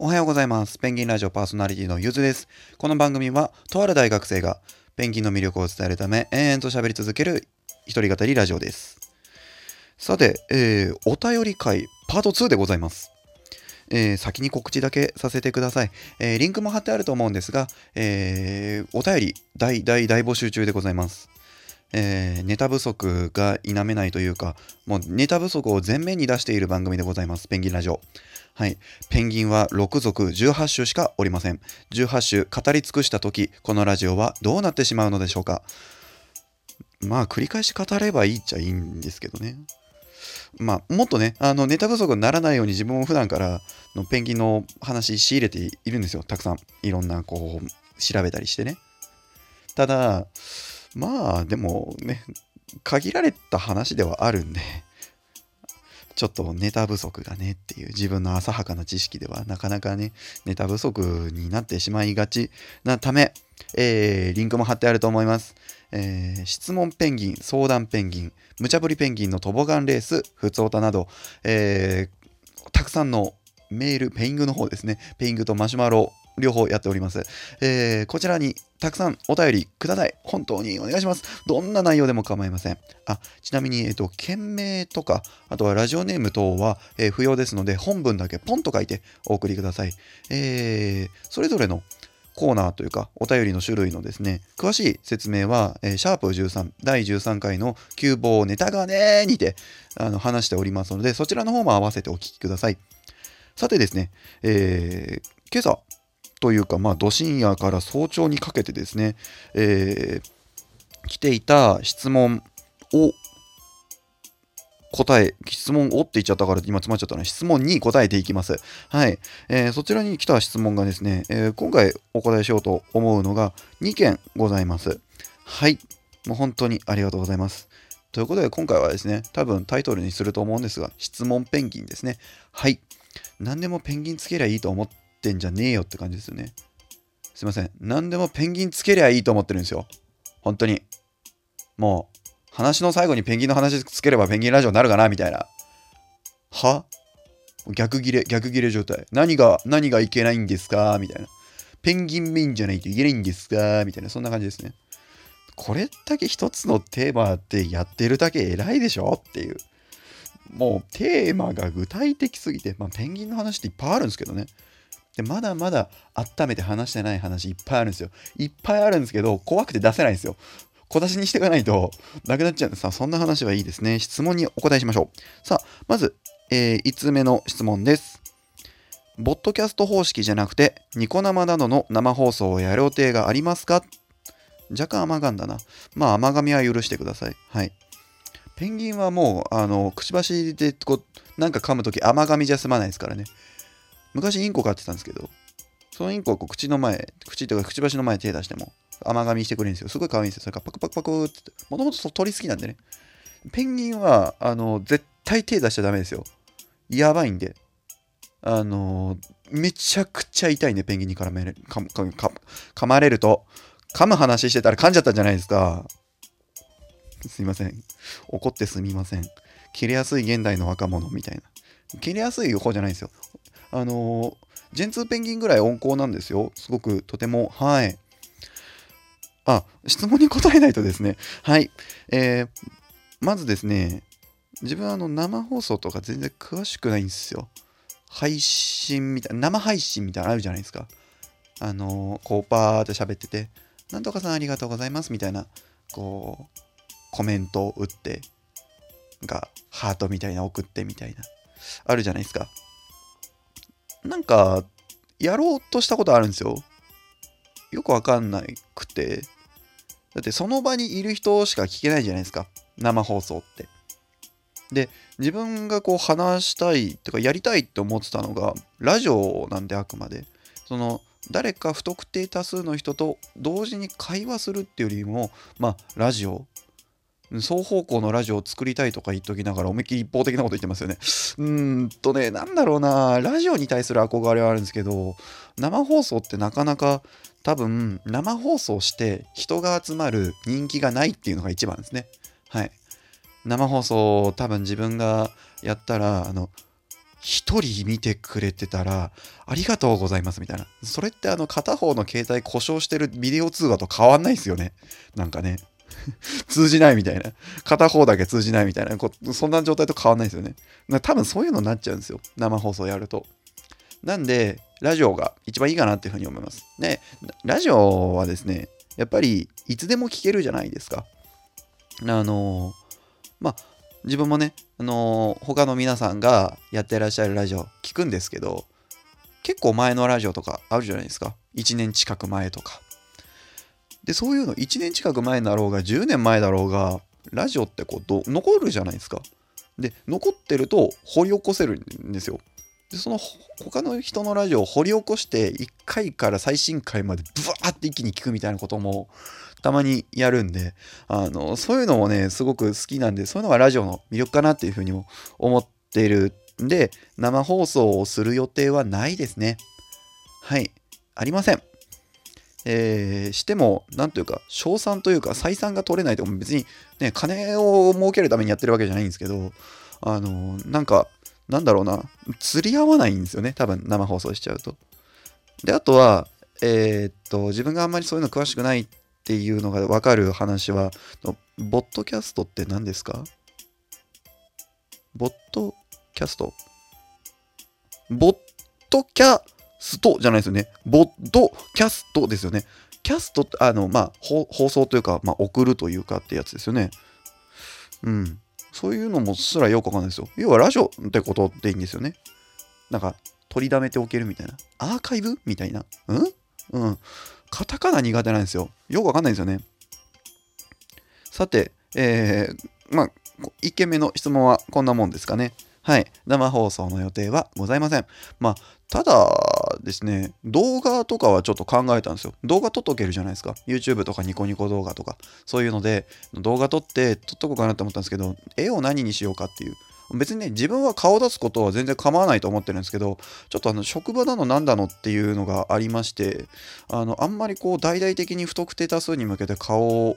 おはようございます。ペンギンラジオパーソナリティのゆずです。この番組は、とある大学生がペンギンの魅力を伝えるため、延々と喋り続ける一人語りラジオです。さて、お便り会パート2でございます。先に告知だけさせてください。リンクも貼ってあると思うんですが、お便り大募集中でございます。ネタ不足が否めないというか、もうネタ不足を前面に出している番組でございます。ペンギンラジオ。はい。ペンギンは6族18種しかおりません。18種語り尽くしたとき、このラジオはどうなってしまうのでしょうか。まあ、繰り返し語ればいいっちゃいいんですけどね。まあ、もっとね、ネタ不足にならないように自分も普段からのペンギンの話仕入れているんですよ。たくさん。いろんな、こう、調べたりしてね。ただ、まあでもね、限られた話ではあるんで、ちょっとネタ不足がねっていう自分の浅はかな知識ではなかなかね、ネタ不足になってしまいがちなため、リンクも貼ってあると思います。質問ペンギン、相談ペンギン、無茶ぶりペンギンのトボガンレース、ふつおたなど、たくさんのメール、ペイングの方ですね、ペイングとマシュマロ両方やっております。こちらにたくさんお便りください。本当にお願いします。どんな内容でも構いません。ちなみに、件名とか、あとはラジオネーム等は、不要ですので、本文だけポンと書いてお送りください。それぞれのコーナーというか、お便りの種類のですね、詳しい説明は、シャープ13、第13回の急募ネタがねにて話しておりますので、そちらの方も合わせてお聞きください。さてですね、今朝、というか、まあ、ど深夜から早朝にかけてですね、来ていた質問に答えていきます。はい。そちらに来た質問がですね、今回お答えしようと思うのが2件ございます。はい。もう本当にありがとうございます。ということで、今回はですね、多分タイトルにすると思うんですが、質問ペンギンですね。はい。何でもペンギンつけりゃいいと思ってんじゃねえよって感じですよね。すいません。何でもペンギンつけりゃいいと思ってるんですよ。本当に。もう話の最後にペンギンの話つければペンギンラジオになるかなみたいな。は？逆ギレ状態。何がいけないんですかみたいな。ペンギンメインじゃないといけないんですかみたいな。そんな感じですね。これだけ一つのテーマってやってるだけ偉いでしょっていう。もうテーマが具体的すぎて、まあペンギンの話っていっぱいあるんですけどね。でまだまだ温めて話してない話いっぱいあるんですよ。いっぱいあるんですけど、怖くて出せないんですよ。小出しにしていかないとなくなっちゃうんで、さあそんな話はいいですね。質問にお答えしましょう。さあまず、5つ目の質問です。ボッドキャスト方式じゃなくてニコ生などの生放送をやる予定がありますか。若干甘がんだな。まあ甘がみは許してください。はい。ペンギンはもうくちばしでこうなんか噛むとき甘がみじゃ済まないですからね。昔インコ飼ってたんですけど、そのインコはこうくちばしの前に手出しても甘噛みしてくれるんですよ。すごい可愛いんですよ。それからパクパクパクって。もともと鳥好きなんでね。ペンギンは絶対手出しちゃダメですよ。やばいんで。めちゃくちゃ痛いね、ペンギンに噛まれると。噛む話してたら噛んじゃったんじゃないですか。すいません。怒ってすみません。切れやすい現代の若者みたいな。切れやすい方じゃないんですよ。ジェンツーペンギンぐらい温厚なんですよ。すごくとても、はい。質問に答えないとですね。はい。まずですね、自分は生放送とか全然詳しくないんですよ。生配信みたいなのあるじゃないですか。こうパーって喋ってて、なんとかさんありがとうございますみたいな、こう、コメントを打って、ハートみたいな送ってみたいな、あるじゃないですか。なんか、やろうとしたことあるんですよ。よくわかんなくて。だって、その場にいる人しか聞けないじゃないですか。生放送って。で、自分がこう話したいとか、やりたいって思ってたのが、ラジオなんであくまで。誰か不特定多数の人と同時に会話するっていうよりも、まあ、ラジオ。双方向のラジオを作りたいとか言っときながら思いっきり一方的なこと言ってますよね。なんだろうな、ラジオに対する憧れはあるんですけど、生放送ってなかなか多分生放送して人が集まる人気がないっていうのが一番ですね。はい。生放送多分自分がやったら一人見てくれてたらありがとうございますみたいな。それって片方の携帯故障してるビデオ通話と変わんないですよね。なんかね通じないみたいな、片方だけ通じないみたいな、そんな状態と変わんないですよね。多分そういうのになっちゃうんですよ、生放送やると。なんでラジオが一番いいかなっていうふうに思いますね。ラジオはですね、やっぱりいつでも聞けるじゃないですか。自分もね、他の皆さんがやってらっしゃるラジオ聞くんですけど、結構前のラジオとかあるじゃないですか。1年近く前とか。で、そういうの1年近く前だろうが、10年前だろうが、ラジオって残るじゃないですか。で、残ってると掘り起こせるんですよ。で、その他の人のラジオを掘り起こして、1回から最新回までブワーって一気に聞くみたいなことも、たまにやるんで、そういうのもね、すごく好きなんで、そういうのがラジオの魅力かなっていうふうにも思っているんで、生放送をする予定はないですね。はい、ありません。しても、なんというか、賞賛というか、採算が取れないと、別にね、金を儲けるためにやってるわけじゃないんですけど、なんだろうな、釣り合わないんですよね、多分、生放送しちゃうと。で、あとは、自分があんまりそういうの詳しくないっていうのが分かる話は、ボットキャストって何ですか？ボットキャスト？ボットキャストじゃないですよね。ボッドキャストですよね。キャストって、放送というか、送るというかってやつですよね。うん。そういうのもすらよくわかんないですよ。要はラジオってことでいいんですよね。なんか、取りだめておけるみたいな。アーカイブみたいな。うん。カタカナ苦手なんですよ。よくわかんないんですよね。さて、1件目の質問はこんなもんですかね。はい。生放送の予定はございません。ただですね、動画とかはちょっと考えたんですよ。動画撮っとけるじゃないですか。YouTube とかニコニコ動画とか、そういうので、動画撮っとこうかなと思ったんですけど、絵を何にしようかっていう。別にね、自分は顔出すことは全然構わないと思ってるんですけど、ちょっと職場だのなんだのっていうのがありまして、あんまり大々的に不特定多数に向けて顔を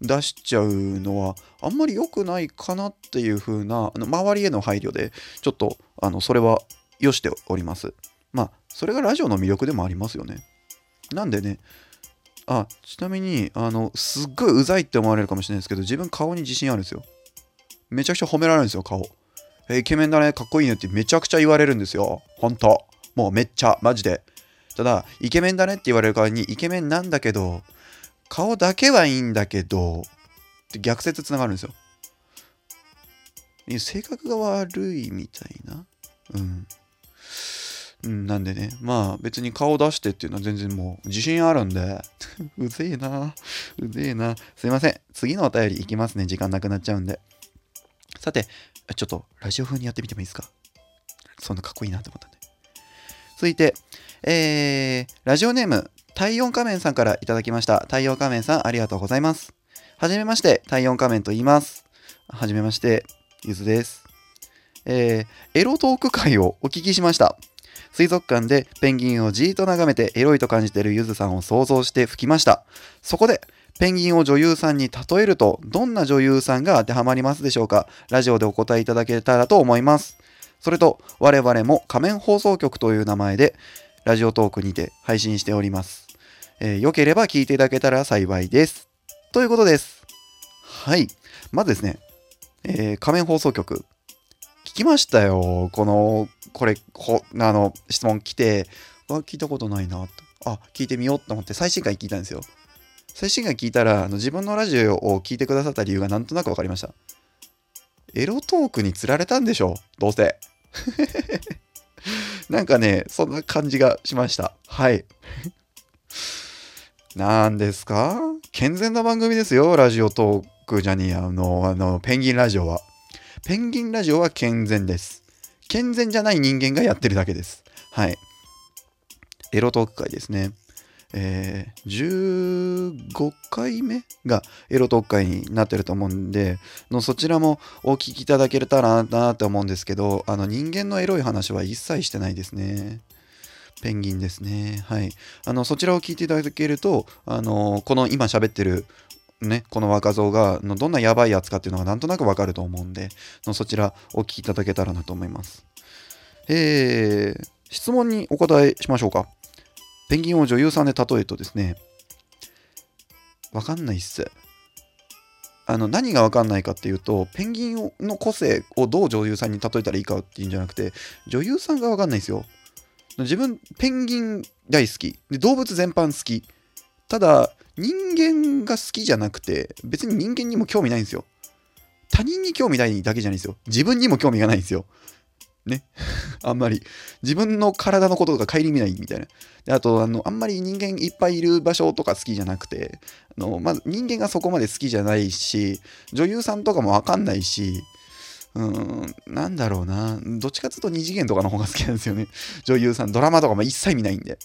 出しちゃうのは、あんまり良くないかなっていう風な、周りへの配慮で、ちょっと、それは良しております。それがラジオの魅力でもありますよね。なんでね、ちなみに、すっごいうざいって思われるかもしれないですけど、自分顔に自信あるんですよ。めちゃくちゃ褒められるんですよ、顔。イケメンだね、かっこいいねってめちゃくちゃ言われるんですよ。ほんと。もうめっちゃ、マジで。ただ、イケメンだねって言われる代わりに、イケメンなんだけど、顔だけはいいんだけど、って逆説つながるんですよ。性格が悪いみたいな。なんでね、別に顔出してっていうのは全然もう自信あるんでうぜえな。すいません。次のお便りいきますね。時間なくなっちゃうんで。さて、ちょっとラジオ風にやってみてもいいですか？そんなかっこいいなと思ったんで。続いて、ラジオネーム、太陽仮面さんからいただきました。太陽仮面さん、ありがとうございます。はじめまして、太陽仮面と言います。はじめまして、ゆずです。エロトーク会をお聞きしました。水族館でペンギンをじーっと眺めてエロいと感じているゆずさんを想像して吹きました。そこで、ペンギンを女優さんに例えると、どんな女優さんが当てはまりますでしょうか？ラジオでお答えいただけたらと思います。それと、我々も仮面放送局という名前で、ラジオトークにて配信しております。よければ聞いていただけたら幸いです。ということです。はい。まずですね、仮面放送局。聞きましたよ。質問来て、聞いたことないな。聞いてみようと思って最新回聞いたんですよ。最新回聞いたら自分のラジオを聞いてくださった理由がなんとなく分かりました。エロトークに釣られたんでしょう、どうせ。なんかね、そんな感じがしました。はい。なんですか？健全な番組ですよ、ラジオトークじゃねえや、ペンギンラジオは。ペンギンラジオは健全です。健全じゃない人間がやってるだけです。はい。エロトーク会ですね。15回目がエロトーク会になってると思うんで、そちらもお聞きいただけたらなと思うんですけど、人間のエロい話は一切してないですね。ペンギンですね。はい。そちらを聞いていただけると、この今喋ってるね、この若造がどんなやばいやつかっていうのがなんとなくわかると思うんで、そちらお聞きいただけたらなと思います。質問にお答えしましょうか。ペンギンを女優さんで例えるとですね、わかんないっす。何がわかんないかっていうと、ペンギンの個性をどう女優さんに例えたらいいかっていうんじゃなくて、女優さんがわかんないですよ。自分、ペンギン大好き。で、動物全般好き。ただ、人間が好きじゃなくて、別に人間にも興味ないんですよ。他人に興味ないだけじゃないんですよ。自分にも興味がないんですよ。ね。あんまり。自分の体のこととか顧みないみたいな。で、あと、あんまり人間いっぱいいる場所とか好きじゃなくて、まず人間がそこまで好きじゃないし、女優さんとかもわかんないし、なんだろうな。どっちかっていうと二次元とかの方が好きなんですよね。女優さん、ドラマとかも一切見ないんで。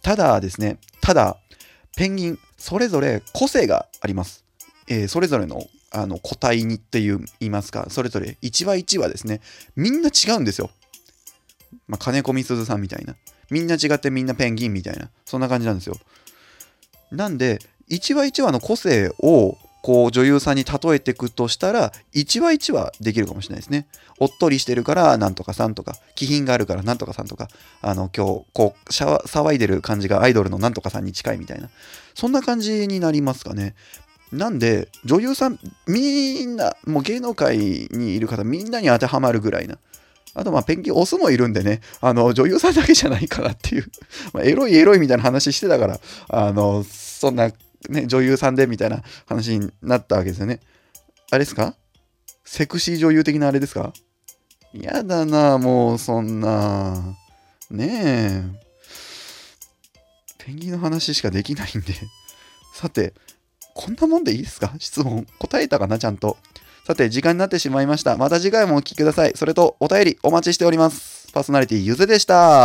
ただですね、ペンギン、それぞれ個性があります。それぞれの、個体にって言いますか、それぞれ一羽一羽ですね、みんな違うんですよ。まあ、金子みすずさんみたいな。みんな違ってみんなペンギンみたいな。そんな感じなんですよ。なんで、一羽一羽の個性を、女優さんに例えていくとしたら、一羽一羽できるかもしれないですね。おっとりしてるから、なんとかさんとか、気品があるから、なんとかさんとか、今日、騒いでる感じがアイドルのなんとかさんに近いみたいな。そんな感じになりますかね。なんで、女優さん、みんな、もう芸能界にいる方、みんなに当てはまるぐらいな。あと、まあ、ペンギン、オスもいるんでね、女優さんだけじゃないかなっていう、まあ、エロいエロいみたいな話してたから、そんな、ね、女優さんでみたいな話になったわけですよね。あれですか？セクシー女優的なあれですか？やだな、もうそんな。ねえ。ペンギンの話しかできないんで。さて、こんなもんでいいですか？質問。答えたかな、ちゃんと。さて、時間になってしまいました。また次回もお聞きください。それと、お便りお待ちしております。パーソナリティゆずでした。